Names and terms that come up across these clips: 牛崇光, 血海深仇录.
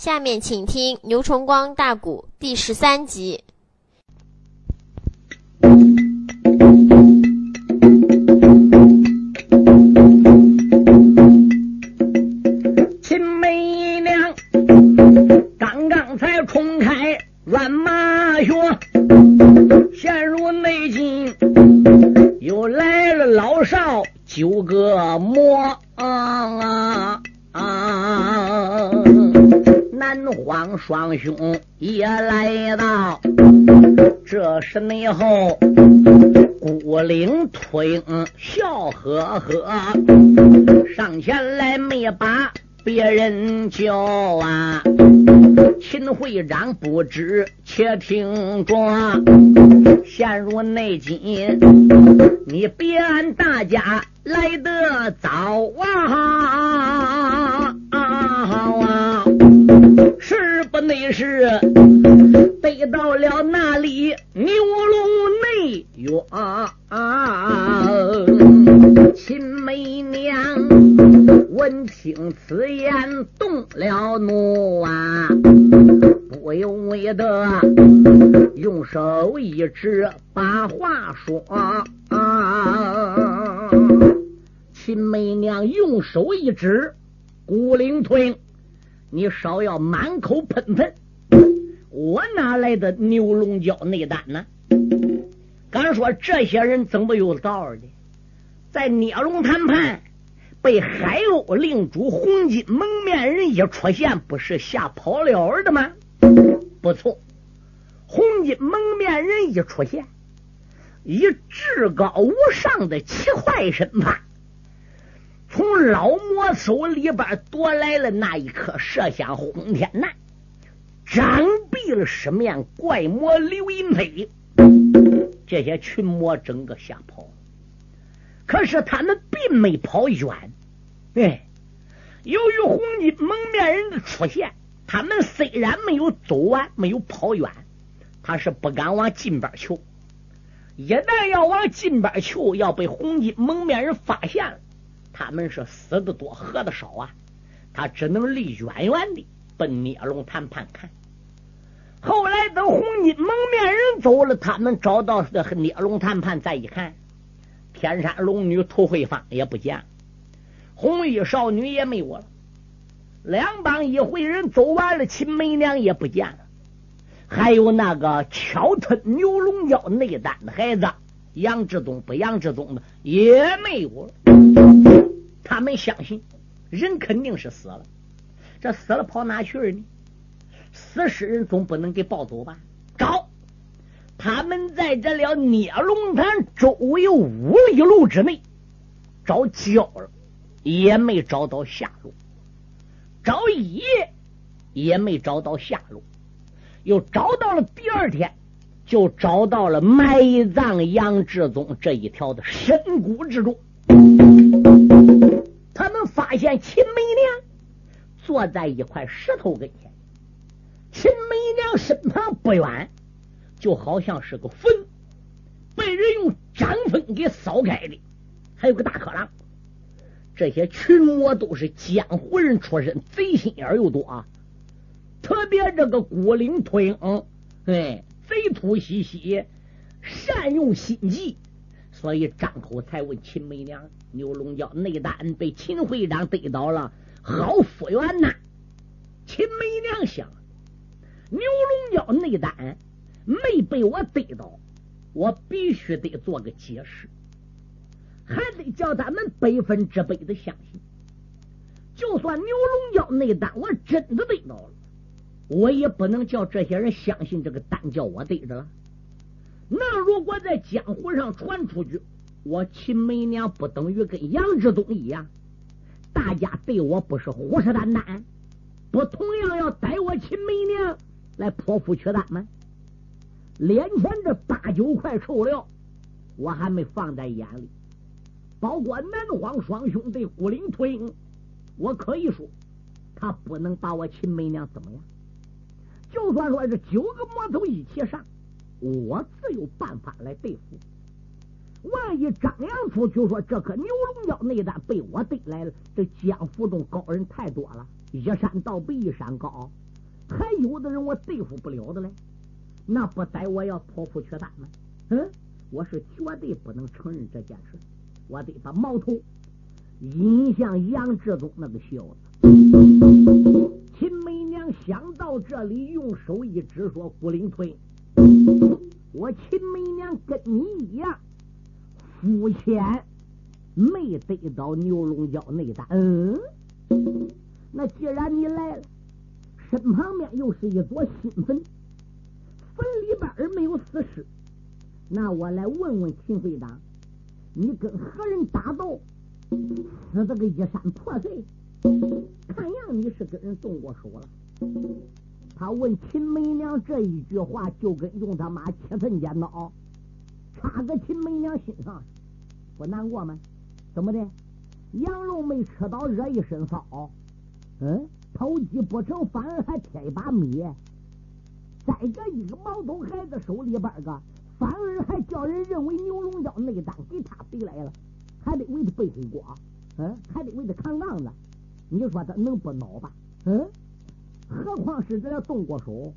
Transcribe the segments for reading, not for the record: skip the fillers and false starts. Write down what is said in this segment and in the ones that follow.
下面请听牛崇光大鼓第13集。秦媚娘刚才冲开软麻穴，陷入内劲，又来了老少九个魔南皇双雄也来到，这是内后古灵推影笑呵呵上前来，没把别人叫啊。秦会长不知且听着，陷入内紧，你别按大家来得早啊！是不内是得到了那里牛龙内院秦媚娘闻听此言动了怒啊，不由为的用手一指把话说秦媚娘用手一指古灵推，你少要满口喷喷，我哪来的牛龙角内丹呢？敢说这些人怎么有道理？在聂龙谈判被海鸥令主红巾蒙面人也出现，不是吓跑了的吗？不错，红巾蒙面人一出现，以至高无上的奇坏身法从老魔手里边夺来了那一颗射向轰天难，掌毙了十面怪魔刘银飞，这些群魔整个吓跑了。可是他们并没跑远，由于红巾蒙面人的出现，他们虽然没有走完，没有跑远，他是不敢往近边求，一旦要往近边求，要被红巾蒙面人发现了，他们是死的多喝的少啊，他只能离远远的奔聂龙谈判看。后来等红巾蒙面人走了，他们找到的聂龙谈判，再一看天山龙女涂慧芳也不见了，红衣少女也没有了，两帮一会人走完了，秦媚娘也不见了，还有那个巧吞牛龙角内丹的孩子杨志东不杨志东的也没有了。他们相信人肯定是死了，这死了跑哪去了呢？死尸人总不能给抱走吧？找他们在这了聂龙潭周围5里路之内找焦了，也没找到下落，找一夜也没找到下落，又找到了第二天，就找到了埋葬杨志宗这一条的深谷之中。他们发现秦媚娘坐在一块石头跟前，秦媚娘身旁不远就好像是个坟，被人用掌风给扫开的，还有个大壳狼。这些群魔都是江湖人出身，贼心眼又多啊，特别这个古灵推影贼土兮兮，善用心计，所以张口才问秦媚娘，牛龙角内丹被秦会长逮到了，好复原呐。秦媚娘想，牛龙角内丹没被我逮到，我必须得做个解释，还得叫他们100%的相信，就算牛龙角内丹我真的逮到了，我也不能叫这些人相信这个丹叫我逮着了，那如果在江湖上传出去，我秦媚娘不等于跟杨志东一样，大家对我不是虎视眈眈，不同样要逮我秦媚娘来泼妇取胆吗？脸前这8、9块臭料我还没放在眼里，包括南皇双兄弟古灵推影，我可以说他不能把我秦媚娘怎么样，就算说这9个魔头一起上，我自有办法来对付。万一张扬出去说这颗牛龙角内丹被我逮来了，这江湖中高人太多了，一山倒比一山高，还有的人我对付不了的嘞，那不逮我要剖腹取胆吗？嗯，我是绝对不能承认这件事，我得把矛头引向杨志宗那个小子。秦媚娘想到这里，用手一指说：“古灵推，我秦媚娘跟你一样肤浅，没得到牛龙角内丹。嗯，那既然你来了，身旁边又是一座新坟，坟里边儿没有死尸，那我来问问秦会长，你跟何人打斗，死这个一身破碎？看样你是跟人动过手了。”他问秦媚娘这一句话，就跟用他妈切粪剪刀插个秦媚娘心上，不难过吗？怎么的？羊肉没吃到，惹一身骚。嗯，偷鸡不成反而还添一把米，再搁一个毛头孩子手里边个，反而还叫人认为牛龙角内胆给他背来了，还得为他背黑锅，嗯，还得为他扛杠子，你说他能不恼吧？嗯，何况是这动过手，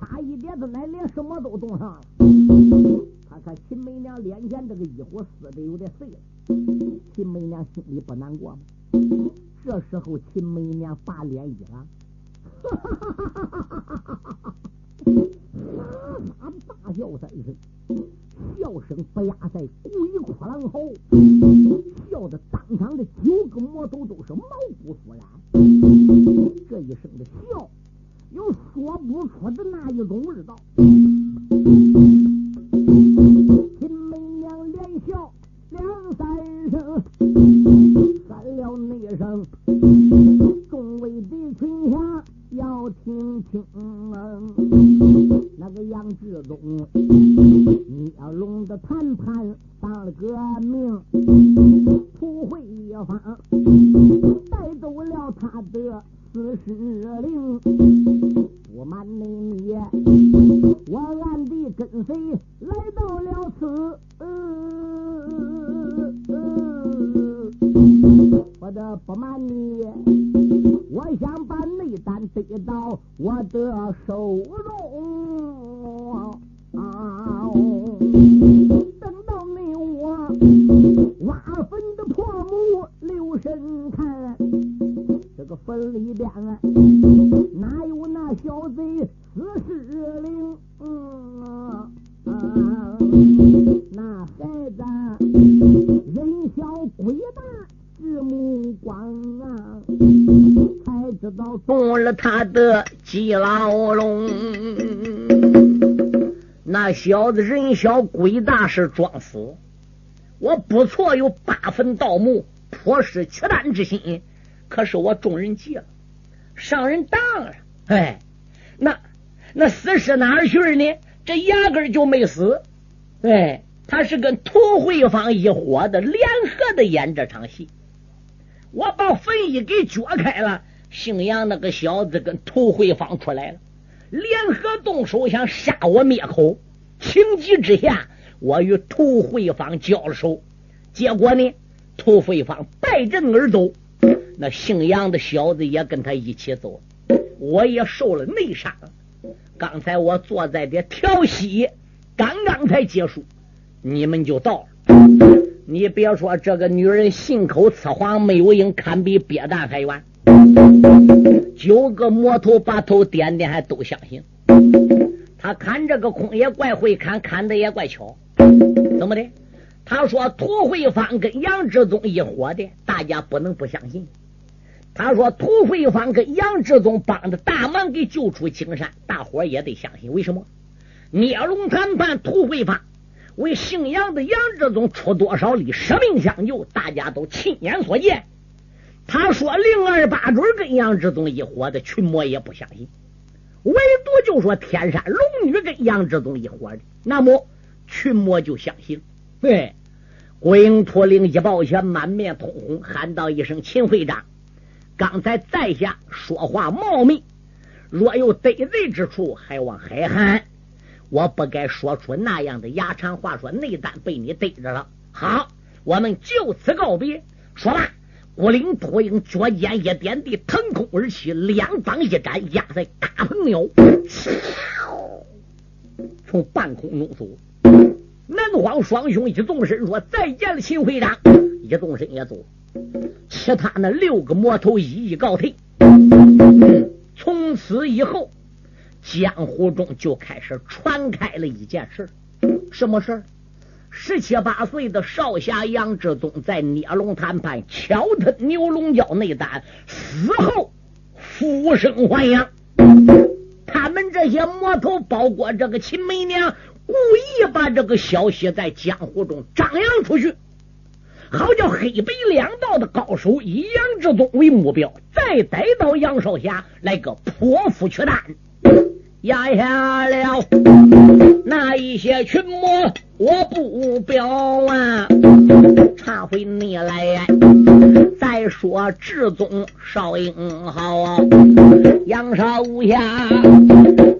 差一点子来连什么都动上了。他看秦媚娘脸前这个衣服撕的有点碎了，秦媚娘心里不难过吗？这时候秦媚娘把脸一拉，哈哈大笑三声，笑声不压在故意哭狼嚎，笑得当场的9个魔头都是毛骨悚然。这一声的笑有说不出的那一种味道。秦媚娘连笑2-3声，喊了那声，众位的群侠要听清啊！那个杨志宗，鸟笼的谈判当了革命，不会一方带走了他的410令。不瞒你，我暗地跟随来到了此。我的不瞒你，我想把内丹得到我的手中啊！等到你我挖坟的破墓留神看，这个坟里边哪有那小贼410令？那孩子人小鬼大，是目光啊，才知道中了他的鸡牢笼。那小子人小鬼大是装死，我不错有8分盗墓，颇是取胆之心，可是我中人计了，上人当了。哎，那死尸哪儿去呢？这压根就没死。哎，他是跟涂慧芳一伙的联合的演这场戏。我把坟一给掘开了，姓杨那个小子跟涂慧芳出来了，联合动手想杀我灭口。情急之下，我与涂慧芳交了手，结果呢，涂慧芳败阵而走，那姓杨的小子也跟他一起走，我也受了内伤。刚才我坐在这调戏，刚刚才结束，你们就到了。你别说这个女人信口雌黄，没有影堪比瘪蛋还冤。9个魔头把头点点，还都相信他。砍这个空也怪会砍，砍的也怪巧。怎么的？他说涂慧芳跟杨志宗一伙的，大家不能不相信。他说涂慧芳跟杨志宗帮着大忙给救出青山，大伙也得相信。为什么？聂龙谈判涂慧芳为姓杨的杨志宗出多少力，舍命相救，大家都亲眼所见。他说028准跟杨志宗一伙的，群魔也不相信。唯独就说天山龙女跟杨志宗一伙的，那么群魔就相信。对，鬼影驼铃一抱拳，满面通红，喊道一声：“秦会长，刚才在下说话冒昧，若有得罪之处，还望海涵。我不该说出那样的牙长话，说内丹被你逮着了。好，我们就此告别。”说吧，孤岭秃鹰脚尖一点地，腾空而起，两掌一展，压在大鹏鸟从半空中走。南荒双雄一纵身说再见了秦会长，一纵身也走。其他那六个魔头一一告退。从此以后，江湖中就开始传开了一件事。什么事？17、8岁的少侠杨志宗在聂龙谈判巧吞牛龙角内丹，死后复生还阳。他们这些魔头，包括这个秦媚娘，故意把这个消息在江湖中张扬出去，好叫黑白两道的高手以杨志宗为目标，再逮到杨少侠来个剖腹取胆。压下了那一些群魔，我不表啊，插回你来。再说至宗少英豪，杨少侠，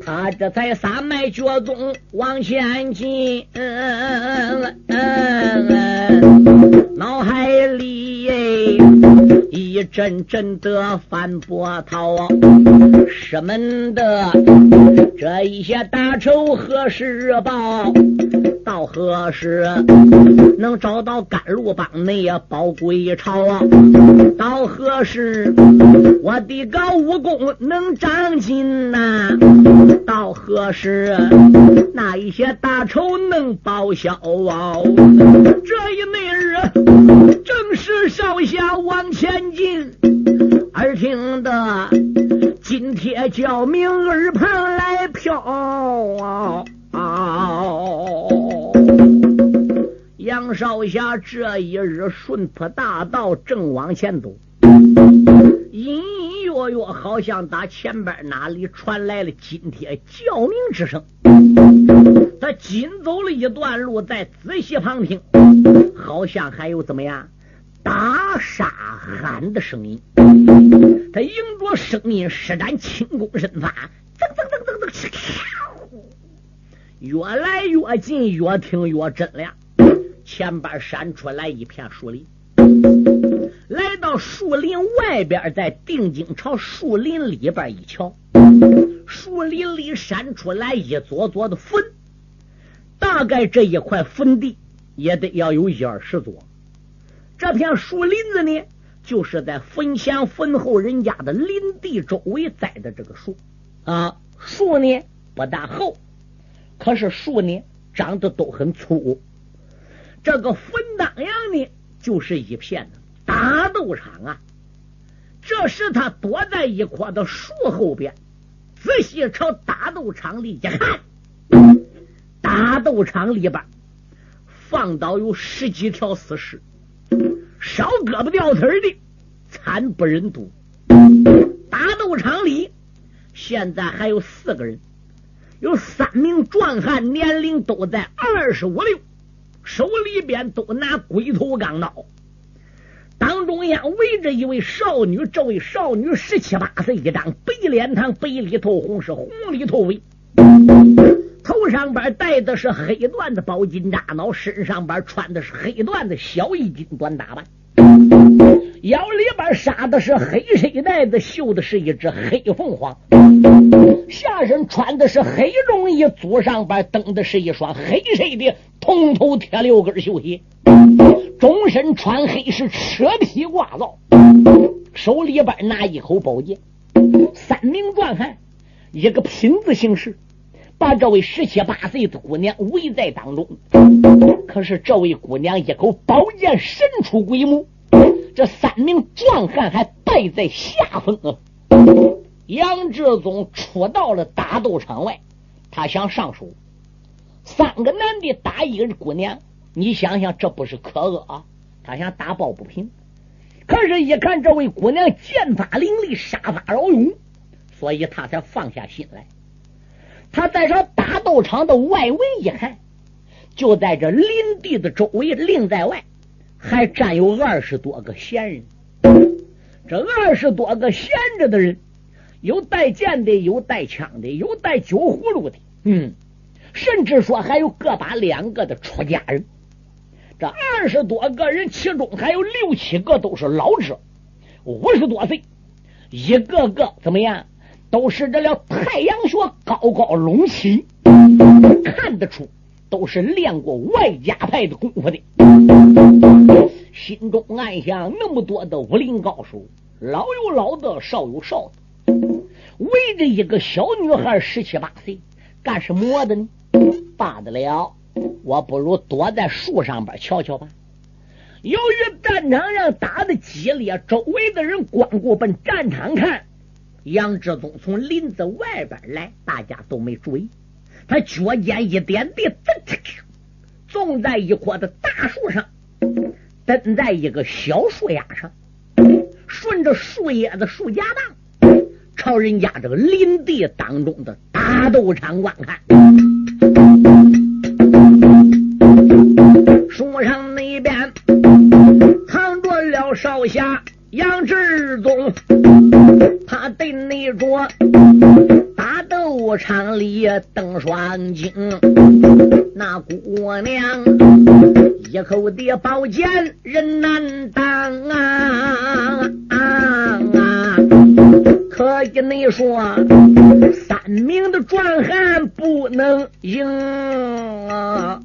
他这才撒迈脚踪往前进，脑海里一阵阵的翻波涛，什么的这一些大仇何时报？到何时能找到甘露帮内宝归朝？到何时我的高武功能长进啊？到何时那一些大仇能报销啊？这一内日正是少侠往前进，耳听得金铁叫鸣，耳旁来飘杨少侠这一日顺坡大道正往前走，隐隐约约好像打前边哪里传来了金铁叫鸣之声。他紧走了一段路，再仔细旁听，好像还有怎么样打傻喊的声音。他迎着声音施展轻功身法，越来越近，越听越真亮。前边闪出来一片树林，来到树林外边，在定睛朝树林里边一瞧，树林里闪出来一撮撮的坟，大概这一块坟地也得要有1、20撮。这片树林子呢，就是在坟前坟后人家的林地周围栽的这个树啊，树呢不大厚，可是树呢长得都很粗。这个坟当阳呢，就是一片打斗场啊。这时他躲在一块的树后边，仔细朝打斗场里一看，打斗场里边放倒有10几条死尸，少胳膊掉腿的，惨不忍睹。打斗场里现在还有4个人，有3名壮汉，年龄都在25、6，手里边都拿鬼头钢刀。当中央围着一位少女，这位少女17、8岁，一张白脸膛，白里透红，是红里透白，头上边戴的是黑缎子包金大脑，身上边穿的是黑缎子小一斤短打扮，腰里边杀的是黑水袋子，绣的是一只黑凤凰，下身穿的是黑绒衣，足上边蹬的是一双黑水的铜头铁六根绣鞋，终身穿黑是扯皮挂造，手里边拿一口宝剑。3名壮汉一个贫字行事，把这位17、8岁的姑娘围在当中。可是这位姑娘一口宝剑伸出鬼目，这3名壮汉还败在下风啊。杨志宗出到了打斗场外，他想上手，3个男的打一个姑娘，你想想这不是可恶啊？他想打抱不平，可是一看这位姑娘剑法凌厉，杀法骁勇，所以他才放下心来。他再朝打斗场的外围一看，就在这林地的周围，另在外还占有20多个闲人。这20多个闲着的人，有带剑的，有带枪的，有带酒葫芦的，甚至说还有个把2个的出家人。这20多个人，其中还有6、7个都是老者， 50多岁，一个个怎么样都是这了太阳穴高高隆起，看得出都是练过外家派的功夫的。心中暗想，那么多的武林高手，老有老的，少有少的，围着一个小女孩17、8岁干什么的呢？罢得了，我不如躲在树上边瞧瞧吧。由于战场上打得激烈，周围的人光顾奔战场看，杨志宗从林子外边来，大家都没注意，他脚尖一点地，纵在一棵的大树上，蹬在一个小树丫上，顺着树叶的树夹棒，朝人家这个林地当中的打斗场观看。树上那边扛着了少侠杨志宗，他对那桌打斗场里瞪双睛，那姑娘一口的宝剑人难当啊！可以你说3名的壮汉不能赢啊！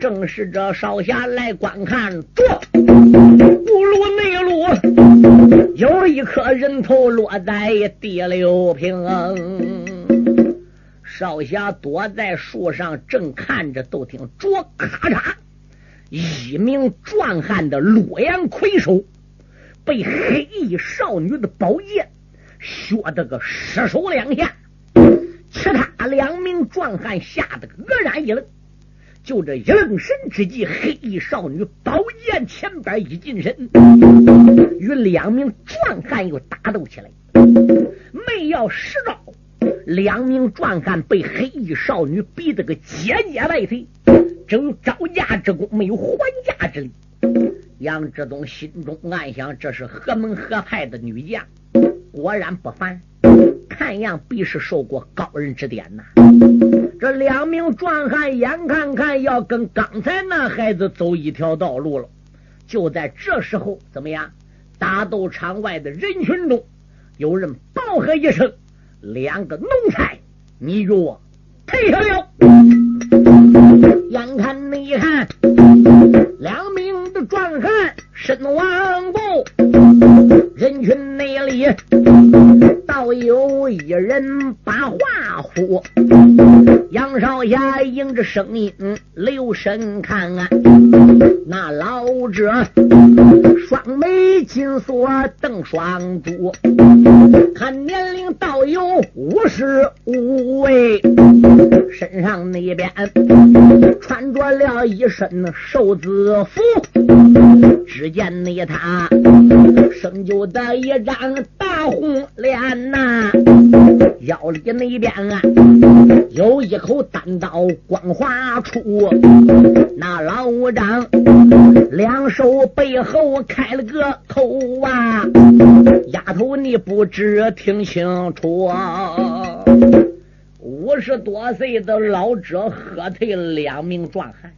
正是这少侠来观看，住葫芦内路有一颗人头落在第6平，少侠躲在树上正看着，都听着咔嚓，1名壮汉的洛阳魁首被黑衣少女的宝剑削得个失手2下，其他2名壮汉吓得个愕然一愣。就这一愣神之际，黑衣少女宝剑前边一近身，与2名壮汉又打斗起来。没要10招，2名壮汉被黑衣少女逼得个节节败退，整招架之功，没有还价之力。杨志宗心中暗想，这是何门何派的女将，果然不凡，看样必是受过高人指点呐。这2名壮汉眼看看要跟刚才那孩子走一条道路了。就在这时候，怎么样？打斗场外的人群中，有人暴喝一声：“2个奴才，你与我退下了！”眼看你看，2名的壮汉身亡故，人群内里倒有一人把话呼。杨少侠迎着声音留神看啊，那老者双眉紧锁瞪双珠，看年龄倒有55位，身上那边穿着了一身寿字服。只见那他生就的一张大红脸呐，腰里那边啊有一口单刀光滑出，那老张2手背后开了个头啊，丫头你不知听清楚啊！50多岁的老者喝退2名壮汉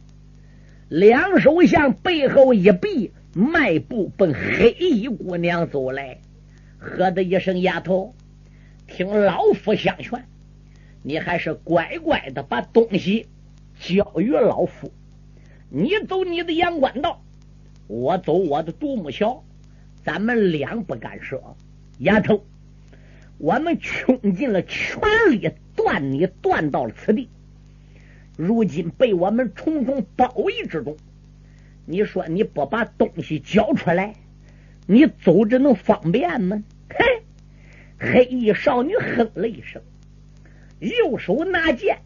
，2手向背后一避，迈步奔黑衣姑娘走来，喝的一声：“丫头，听老夫相劝，你还是乖乖的把东西交于老夫。你走你的阳关道，我走我的独木桥，咱们两不干涉。丫头，我们穷尽了全力断你，断到了此地。如今被我们重重包围之中，你说你不把东西交出来，你走着能方便吗？”嘿，黑衣少女哼了一声，右手拿剑，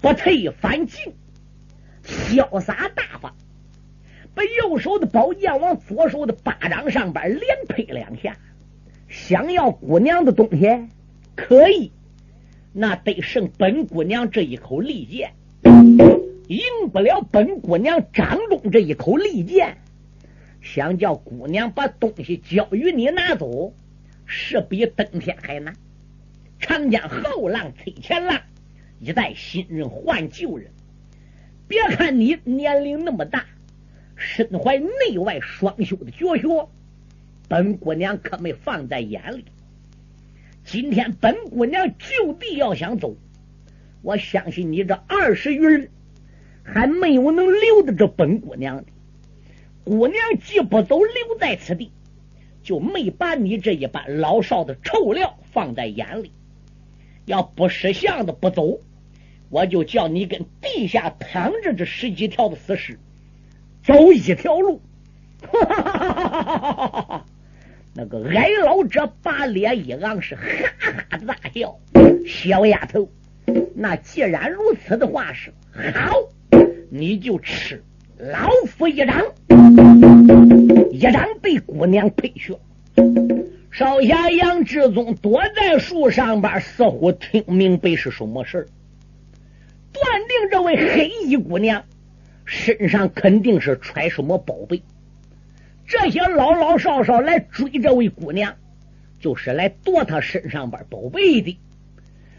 不退反进，潇洒大方，把右手的宝剑往左手的巴掌上边连拍2下。想要姑娘的东西可以，那得胜本姑娘这一口利剑，赢不了本姑娘掌中这一口利剑。想叫姑娘把东西交与你拿走，是比登天还难。长江后浪推前浪，一代新人换旧人。别看你年龄那么大，身怀内外双修的绝学，本姑娘可没放在眼里。今天本姑娘就地要想走，我相信你这20余人还没有能留得着本姑娘的。姑娘既不走，留在此地，就没把你这一把老少的臭料放在眼里。要不识相的不走，我就叫你跟地下躺着这10几条的死尸走一条路。那个矮老者把脸一昂，是哈哈大笑。小丫头，那既然如此的话，是好，你就吃老夫一掌。一掌被姑娘配穴。少侠杨志宗躲在树上边，似乎听明白是什么事，断定这位黑衣姑娘身上肯定是揣什么宝贝。这些老老少少来追这位姑娘，就是来夺她身上边宝贝的。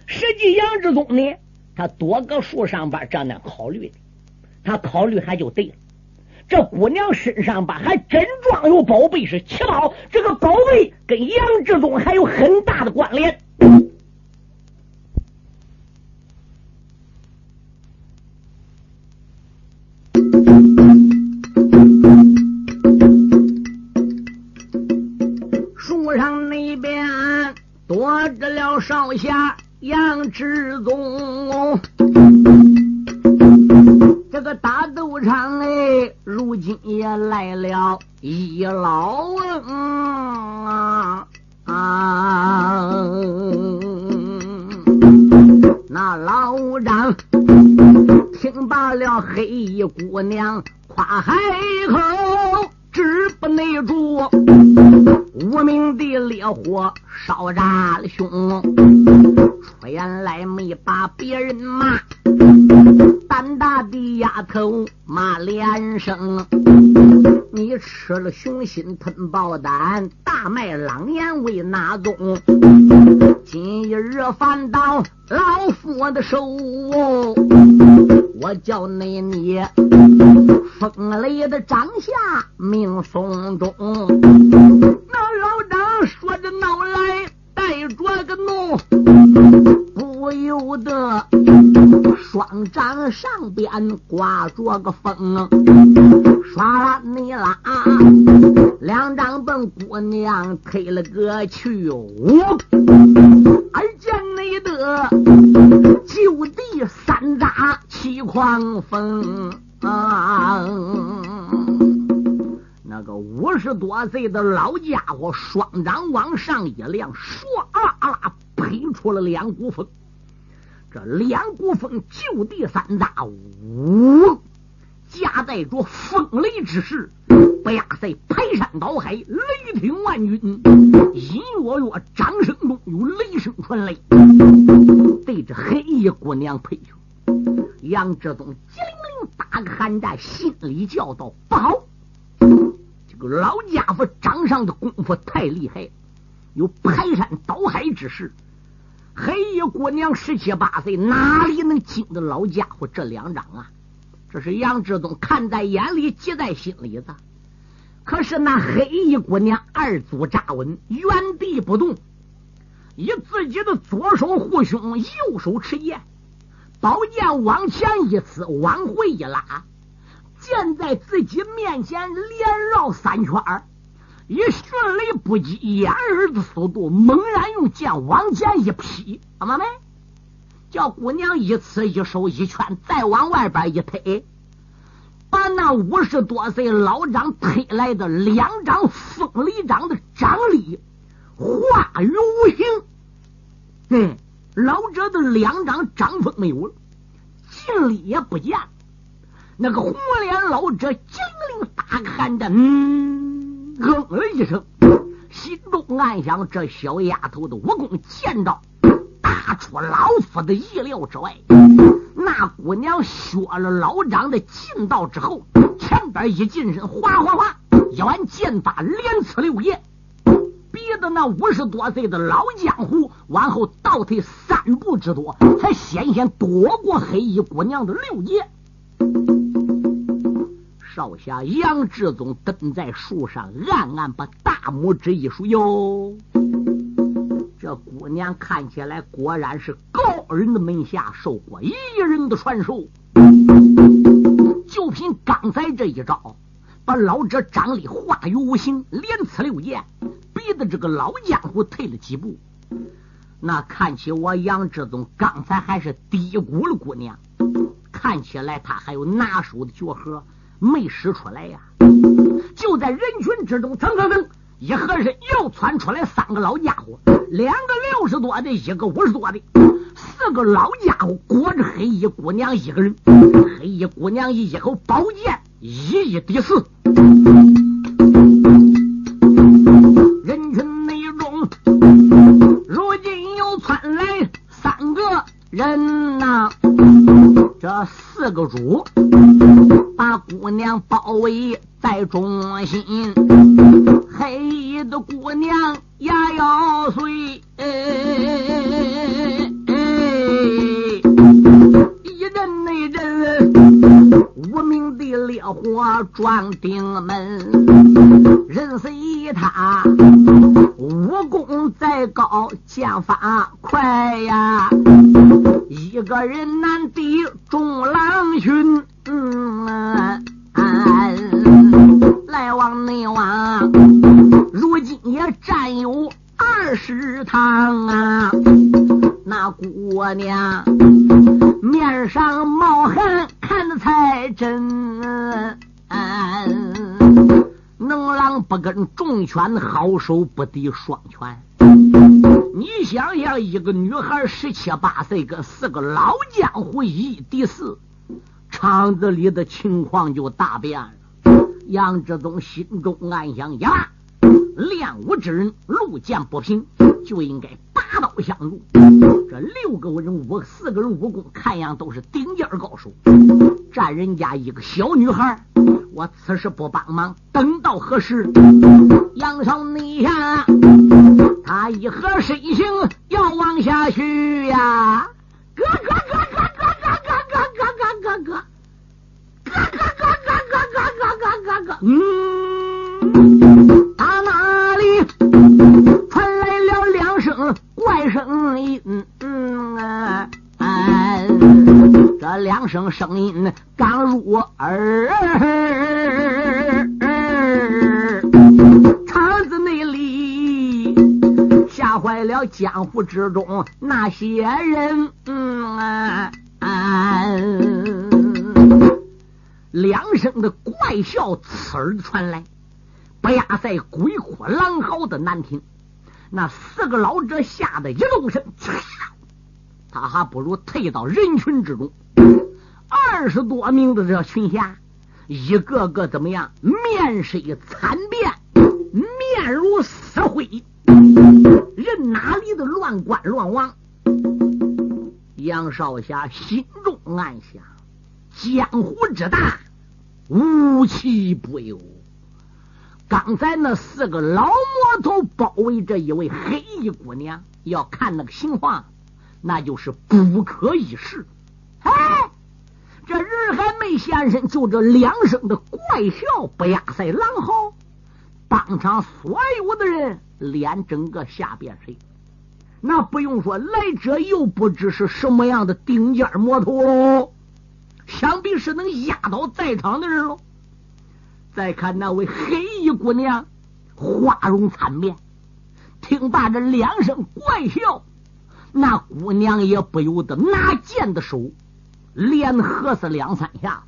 实际杨志宗呢，他躲个树上边这样考虑的，他考虑还就对了。这姑娘身上吧还真装有宝贝，是奇宝。这个宝贝跟杨志宗还有很大的关联。树上那边躲着了少侠杨志宗。这个打斗场嘞，如今也来了一老那老张听罢了黑衣姑娘夸海口，止不内住，无名的烈火烧炸了胸。原来没把别人骂，胆大的丫头骂连声。你吃了雄心吞豹胆，大卖狼烟为哪宗？今日反倒老夫的手，我叫你风雷的掌下命送终。那老张说着闹来带着个怒，不由得双掌上边挂着个风，刷啦你啦两掌奔姑娘推了个去。而见你的就地三扎起狂风那个50多岁的老家伙双掌往上一亮，唰啦啦飞出了2股风。这2股风就地三大五，夹带着风雷之势，不亚在排山倒海，雷霆万钧。隐约约掌声中有雷声传来，对着黑衣姑娘配合。杨志宗机灵灵打个寒战，心里叫道：不好！老家伙掌上的功夫太厉害，有排山倒海之势。黑衣姑娘17、18岁，哪里能经得老家伙这2掌啊？这是杨志宗看在眼里，记在心里的。可是那黑衣姑娘2足扎稳，原地不动，以自己的左手护胸，右手持剑，宝剑往前一刺，往回一拉，剑在自己面前连绕3圈，以迅雷不及掩耳的速度，猛然用剑往前一劈，怎么没叫姑娘一刺一手一拳，再往外边一推，把那50多岁老掌推来的2掌风雷掌的掌力化于无形。老者的2掌掌风没有了，劲力也不见。那个红脸老者精灵打个寒战，了一声，心中暗想：这小丫头的武功剑道大出老夫的意料之外。那姑娘学了老掌的劲道之后，前边一近身，哗哗哗一完剑法，连刺6箭，逼得那50多岁的老江湖往后倒退3步之多，才险险躲过黑衣姑娘的6箭。哨响，杨志宗蹲在树上，暗暗把大拇指一竖，哟，这姑娘看起来果然是高人的门下受过一人的传授，就凭刚才这一招，把老者掌力化于无形，连刺六剑，逼得这个老江湖退了几步。那看起我杨志宗刚才还是低估了姑娘，看起来他还有拿手的绝活没使出来呀、啊！就在人群之中，腾腾腾一合身又窜出来三个老家伙，两个60多的，一个50多的，四个老家伙裹着黑衣姑娘一个人。黑衣姑娘一口宝剑，一一敌四。人群内中，如今又窜来三个人呐、啊，这四个主把姑娘包围在中心，黑衣的姑娘牙咬碎，一阵那阵无名的烈火撞顶门，人随他武功再高剑法快呀，一个人难敌众狼群，来往内往，如今也占有20趟啊！那姑娘面上冒汗，看得才真、啊、能让不跟重拳，好手不敌双拳。你想想，一个女孩17、8岁，跟四个老江湖一敌四，场子里的情况就大变了。杨志宗心中暗想：呀，练武之人路见不平就应该拔刀相助。这4个人武功看样都是顶尖高手，占人家一个小女孩，我此时不帮忙，等到何时？杨少你呀，他一合身形要往下去呀！哥哥哥哥哥哥哥哥哥哥哥。他哪里传来了2声怪声音？这2声声音刚入耳，场子内里吓坏了江湖之中那些人。2声的怪笑刺耳传来，不亚在鬼哭狼嚎的难听。那四个老者吓得一动身，他还不如退到人群之中。20多名的这群侠，一个个怎么样？面色惨变，面如死灰，人哪里的乱管乱王？杨少侠心中暗想：江湖之大，无奇不有。刚才那四个老魔头包围着一位黑衣姑娘，要看那个情况，那就是不可一世。哎，这人还没现身，就这2声的怪笑不亚赛狼嚎，当场所有的人脸整个下变黑。那不用说，来者又不知是什么样的顶尖魔头喽，想必是能压倒在场的人喽。再看那位黑衣姑娘，花容惨变，听罢这2声怪笑，那姑娘也不由得拿剑的手连喝死2、3下。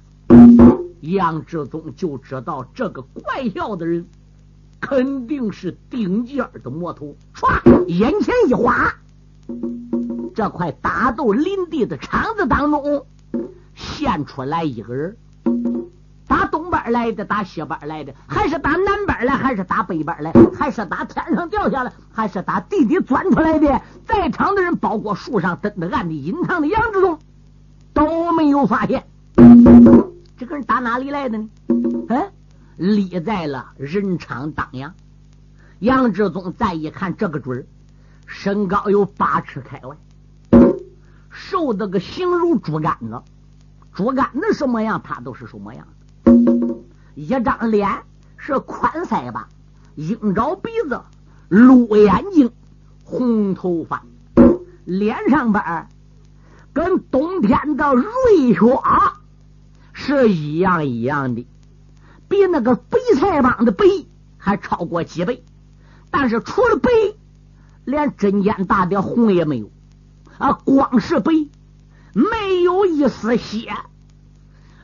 杨志宗就知道这个怪笑的人肯定是顶尖的魔头，唰，眼前一滑，这块打斗林地的场子当中现出来一个人，打东边来的，打西边来的，还是打南边来，还是打北边来，还是打天上掉下来，还是打地底钻出来的，在场的人包括树上蹲的、暗地隐藏的杨志宗都没有发现。这个人打哪里来的呢？立在了人场荡漾。杨志宗再一看，这个准儿，身高有8尺开外，瘦的个形如竹竿子，竹竿子什么样他都是什么样。一张脸是宽腮巴，鹰爪鼻子，鹿眼睛，红头发，脸上边跟冬天的瑞雪是一样一样的，比那个白菜帮的白还超过几倍，但是除了白连针尖大点红也没有啊，光是白没有一丝血，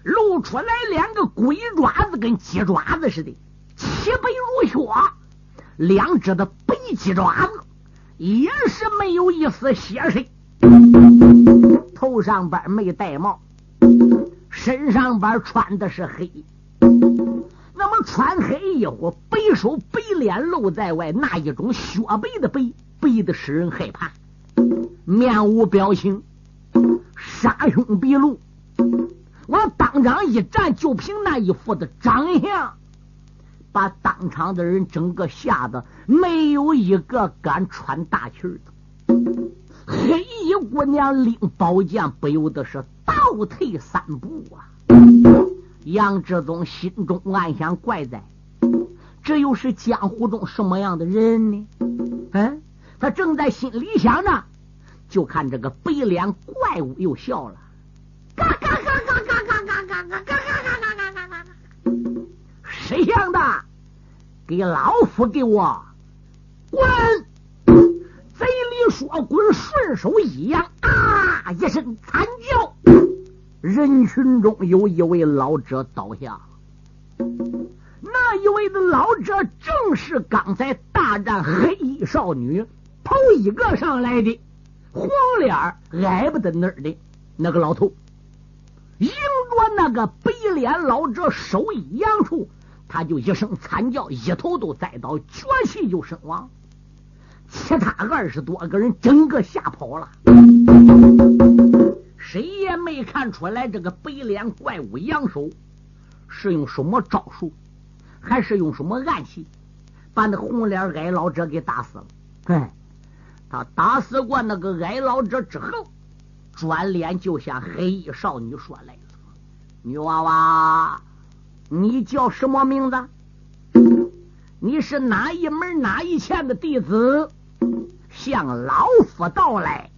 露出来两个鬼爪子跟鸡爪子似的，齐白如雪，两只的白鸡爪子也是没有一丝血水，头上边没戴帽，身上边穿的是黑，那么穿黑衣服，白手白脸露在外，那一种雪白的白，白的使人害怕，面无表情，杀凶毕露。我当场一站，就凭那一副的长相，把当场的人整个吓得没有一个敢喘大气的。黑衣姑娘领宝剑，不由得是倒退三步啊！杨志宗心中暗想：怪哉，这又是江湖中什么样的人呢？嗯，他正在心里想着，就看这个白脸怪物又笑了，嘎嘎嘎嘎嘎嘎嘎嘎嘎嘎嘎嘎嘎！谁样的？给老夫给我滚！贼里说滚，顺手一扬，啊一声惨叫。人群中有一位老者倒下，那一位的老者正是刚才大战黑衣少女头一个上来的黄脸挨不得那儿的那个老头，迎着那个白脸老者手一扬处，他就一声惨叫，一头都栽倒，绝气就身亡。其他20多个人整个吓跑了，谁也没看出来这个白脸怪物扬手是用什么招数，还是用什么暗器把那红脸矮老者给打死了。哎，他打死过那个矮老者之后，转脸就向黑衣少女说来了：女娃娃，你叫什么名字？你是哪一门哪一欠的弟子？向老夫道来，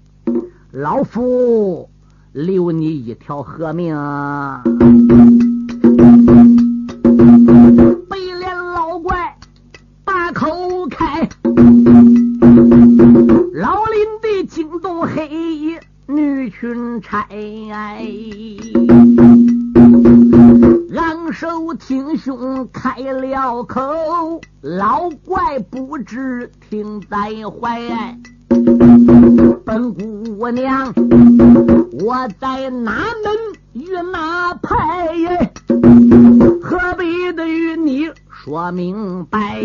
老夫留你一条活命。白脸老怪把口开，老林的惊动黑衣女群差，昂首挺胸开了口，老怪不知听在怀。本姑娘我在哪门与哪派，何必的与你说明白，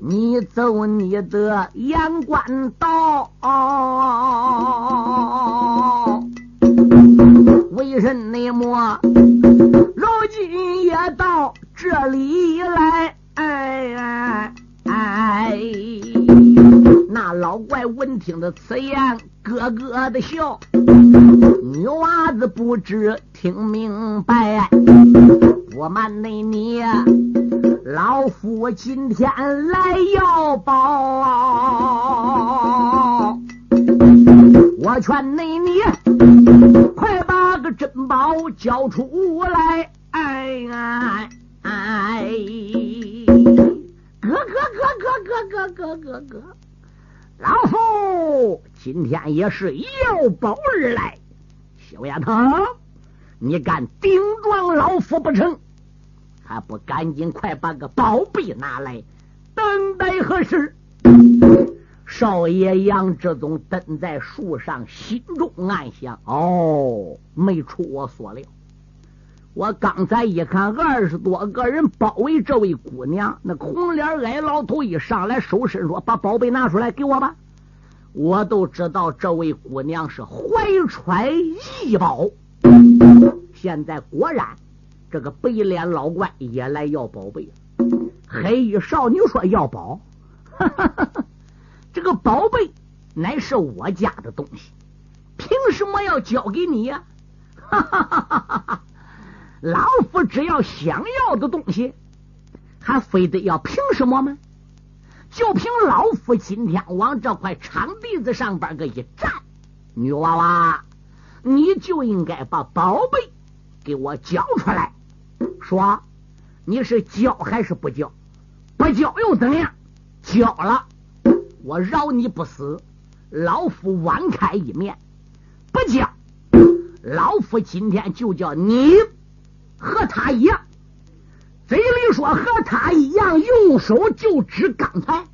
你走你的阳关道，为什么如今也到这里来？那老怪闻听的此言，咯咯的笑。女娃子不知听明白，我瞒的你，老夫今天来要宝。我劝你，快把个珍宝交出来！哥，老夫今天也是要宝而来。小丫头，你敢顶撞老夫不成？还不赶紧快把个宝贝拿来，等待何时？少爷杨志宗蹲在树上，心中暗想：哦，没出我所料。我刚才一看，20多个人包围这位姑娘，那红脸矮老头一上来，手伸说：“把宝贝拿出来给我吧！”我都知道这位姑娘是怀揣异宝。现在果然，这个白脸老怪也来要宝贝了。黑衣少女说要宝，这个宝贝乃是我家的东西，凭什么要交给你呀？老夫只要想要的东西，还非得要凭什么吗？就凭老夫今天往这块长地子上边个一站，女娃娃，你就应该把宝贝给我交出来。说你是交还是不交？不交又怎样？交了，我饶你不死，老夫网开一面；不交，老夫今天就叫你和他一样。嘴里说和他一样，用手就指刚才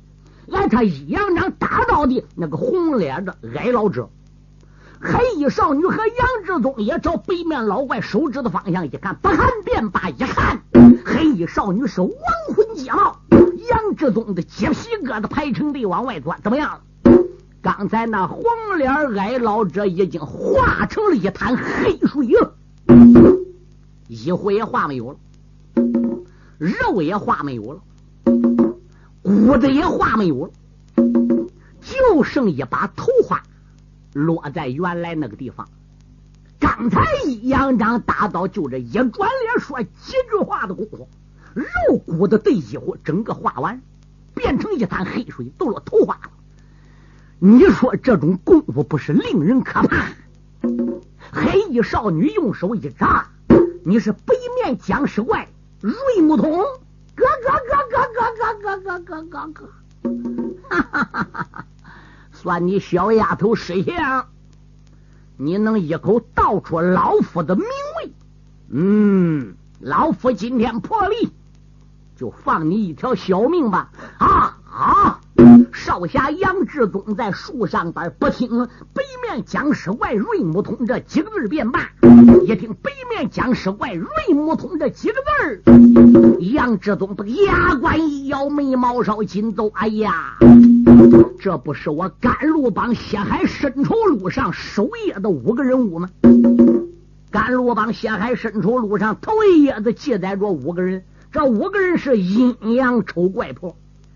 挨他一样掌打到的那个红脸的矮老者。黑衣少女和杨志宗也朝北面老怪手指的方向一看，不看便罢，一看，黑衣少女是亡魂皆冒，杨志宗的鸡皮疙瘩排成队往外钻。怎么样了？刚才那黄脸矮老者已经化成了一滩黑水了，一会也化没有了，肉也化没有了，骨子也化没有了，就剩一把头花落在原来那个地方。刚才一扬掌打倒，就这一转脸说几句话的功夫，肉骨的对一伙整个化完，变成一滩黑水，都落头花了。你说这种功夫不是令人可怕？黑衣少女用手一扎，你是北面僵尸怪瑞木桶，咯咯咯咯咯咯咯咯咯咯，哈哈哈哈！算你小丫头识相，你能一口道出老夫的名位，老夫今天破例就放你一条小命吧！啊！少侠杨志宗在树上边不听北面僵尸怪瑞木桶这几个字便罢，一听北面僵尸怪瑞木桶这几个字儿，杨志宗把牙关一咬，眉毛梢紧皱。哎呀，这不是我甘露帮血海深仇录上首页的五个人物吗？甘露帮血海深仇录上头一页子记载着五个人，这五个人是阴阳丑怪婆。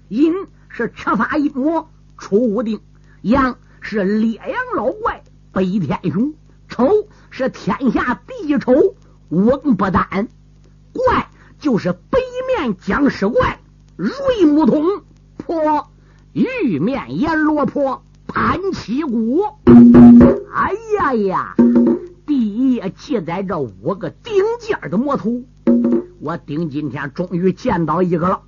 阴是赤发一魔楚无定，阳是烈阳老怪北天雄，丑是天下第一丑翁不丹，怪就是北面僵尸怪瑞木桶，坡玉面阎罗坡盘旗鼓。哎呀呀，第一页记载着五个顶尖的魔头，我顶今天终于见到一个了，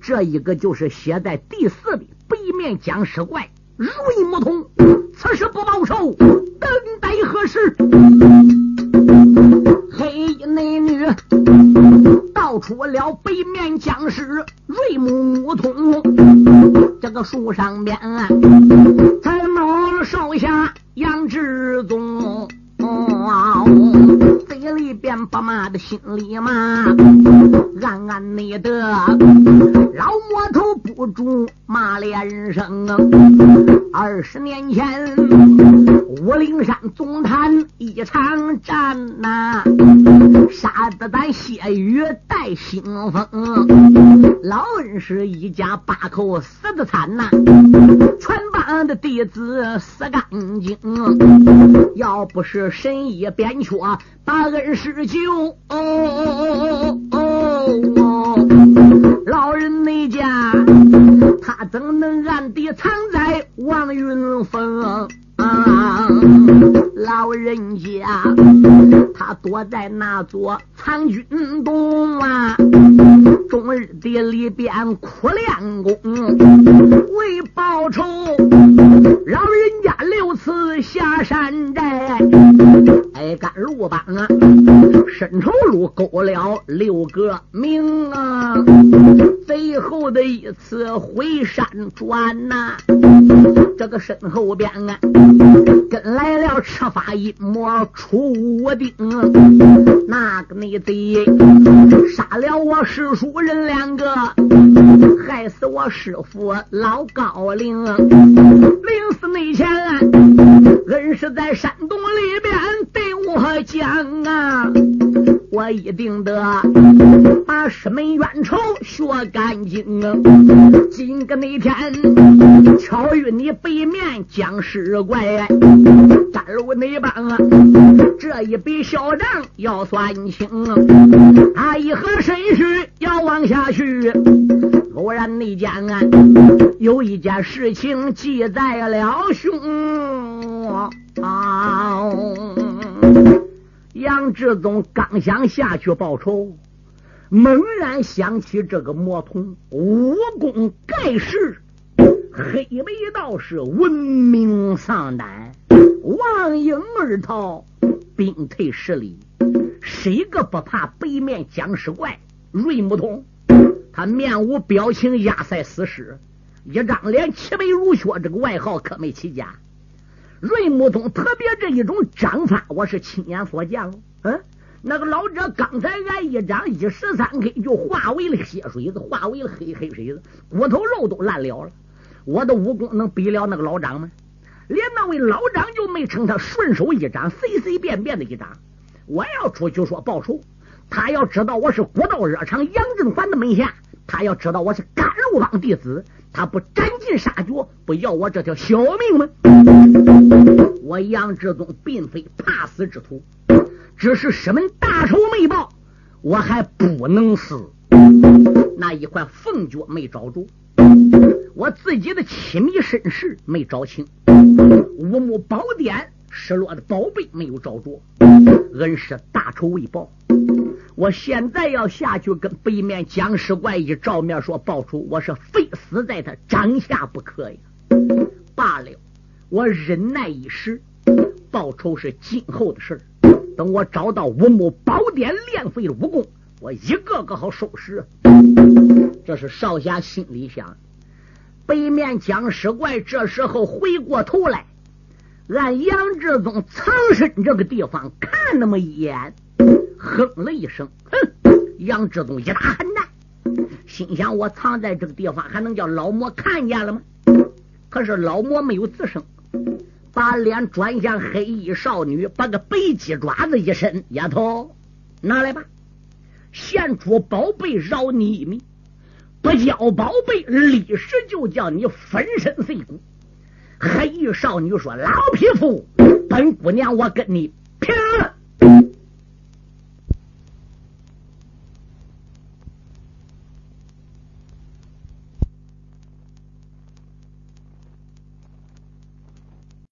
这一个就是写在第四里北面僵尸怪瑞木桶，此时不报仇，等待何时？黑衣美女道出了北面僵尸瑞木桶这个树上面，才冒了少侠杨志宗。嘴里边不骂的心里骂，暗暗你的老魔头不住骂连声。20年前武陵山总坛一场战呐，杀得咱血雨带腥风，老恩师一家八口死的惨呐，全帮的弟子死干净，要不是神医扁鹊把恩师救，老人那家他怎能暗地藏在望云峰啊？老人家他躲在那座藏军洞啊，终日地里边苦练功，为报仇老人家6次下山寨。甘露帮啊深仇录勾了6个名啊，最后的1次回山转呐，这个身后边啊跟来了赤发一魔楚无定，那个内贼杀了我师叔人2个，害死我师父老高龄。临死那前恩师在山洞里边对我讲啊，我一定的把师门冤仇学干净啊！今个那天巧遇你背面讲事怪，赶路那帮啊，这一笔小账要算清啊！他一和谁是要往下去？偶然那间啊，有一件事情记在了胸膛。杨志宗刚想下去报仇，猛然想起这个魔童武功盖世，黑眉道士闻名丧胆，望影而逃，兵退十里。谁个不怕背面僵尸怪瑞木童？他面无表情，压塞死尸，一张脸齐眉如雪，这个外号可没其家。瑞木童特别这一种掌法，我是亲眼所见了。那个老者刚才挨一掌，一时三刻就化为了血水子，化为了黑水子，骨头肉都烂了了。我的武功能比了那个老长吗？连那位老长就没成，他顺手一掌，随随便便的一掌。我要出去说报仇，他要知道我是国道热肠杨振环的门下，他要知道我是赶路帮弟子，他不斩尽杀绝，不要我这条小命吗？我杨志宗并非怕死之徒，只是什么大仇没报，我还不能死，那一块凤角没找住，我自己的亲密身世没找清，五母宝典失落的宝贝没有找着，恩师大仇未报。我现在要下去跟背面僵尸怪一照面说报仇，我是非死在他掌下不可呀！罢了，我忍耐一时，报仇是今后的事，等我找到我母宝典练废武功，我一个个好收拾。这是少侠心里想。背面僵尸怪这时候回过头来，按杨志宗藏身这个地方看那么一眼，哼了一声，杨志宗一大喊呐，心想我藏在这个地方还能叫老魔看见了吗？可是老魔没有吱声，把脸转向黑衣少女，把个背脊爪子一伸，丫头拿来吧，献出宝贝饶你一命，不交宝贝立时就叫你粉身碎骨。黑衣少女说，老匹夫，本姑娘我跟你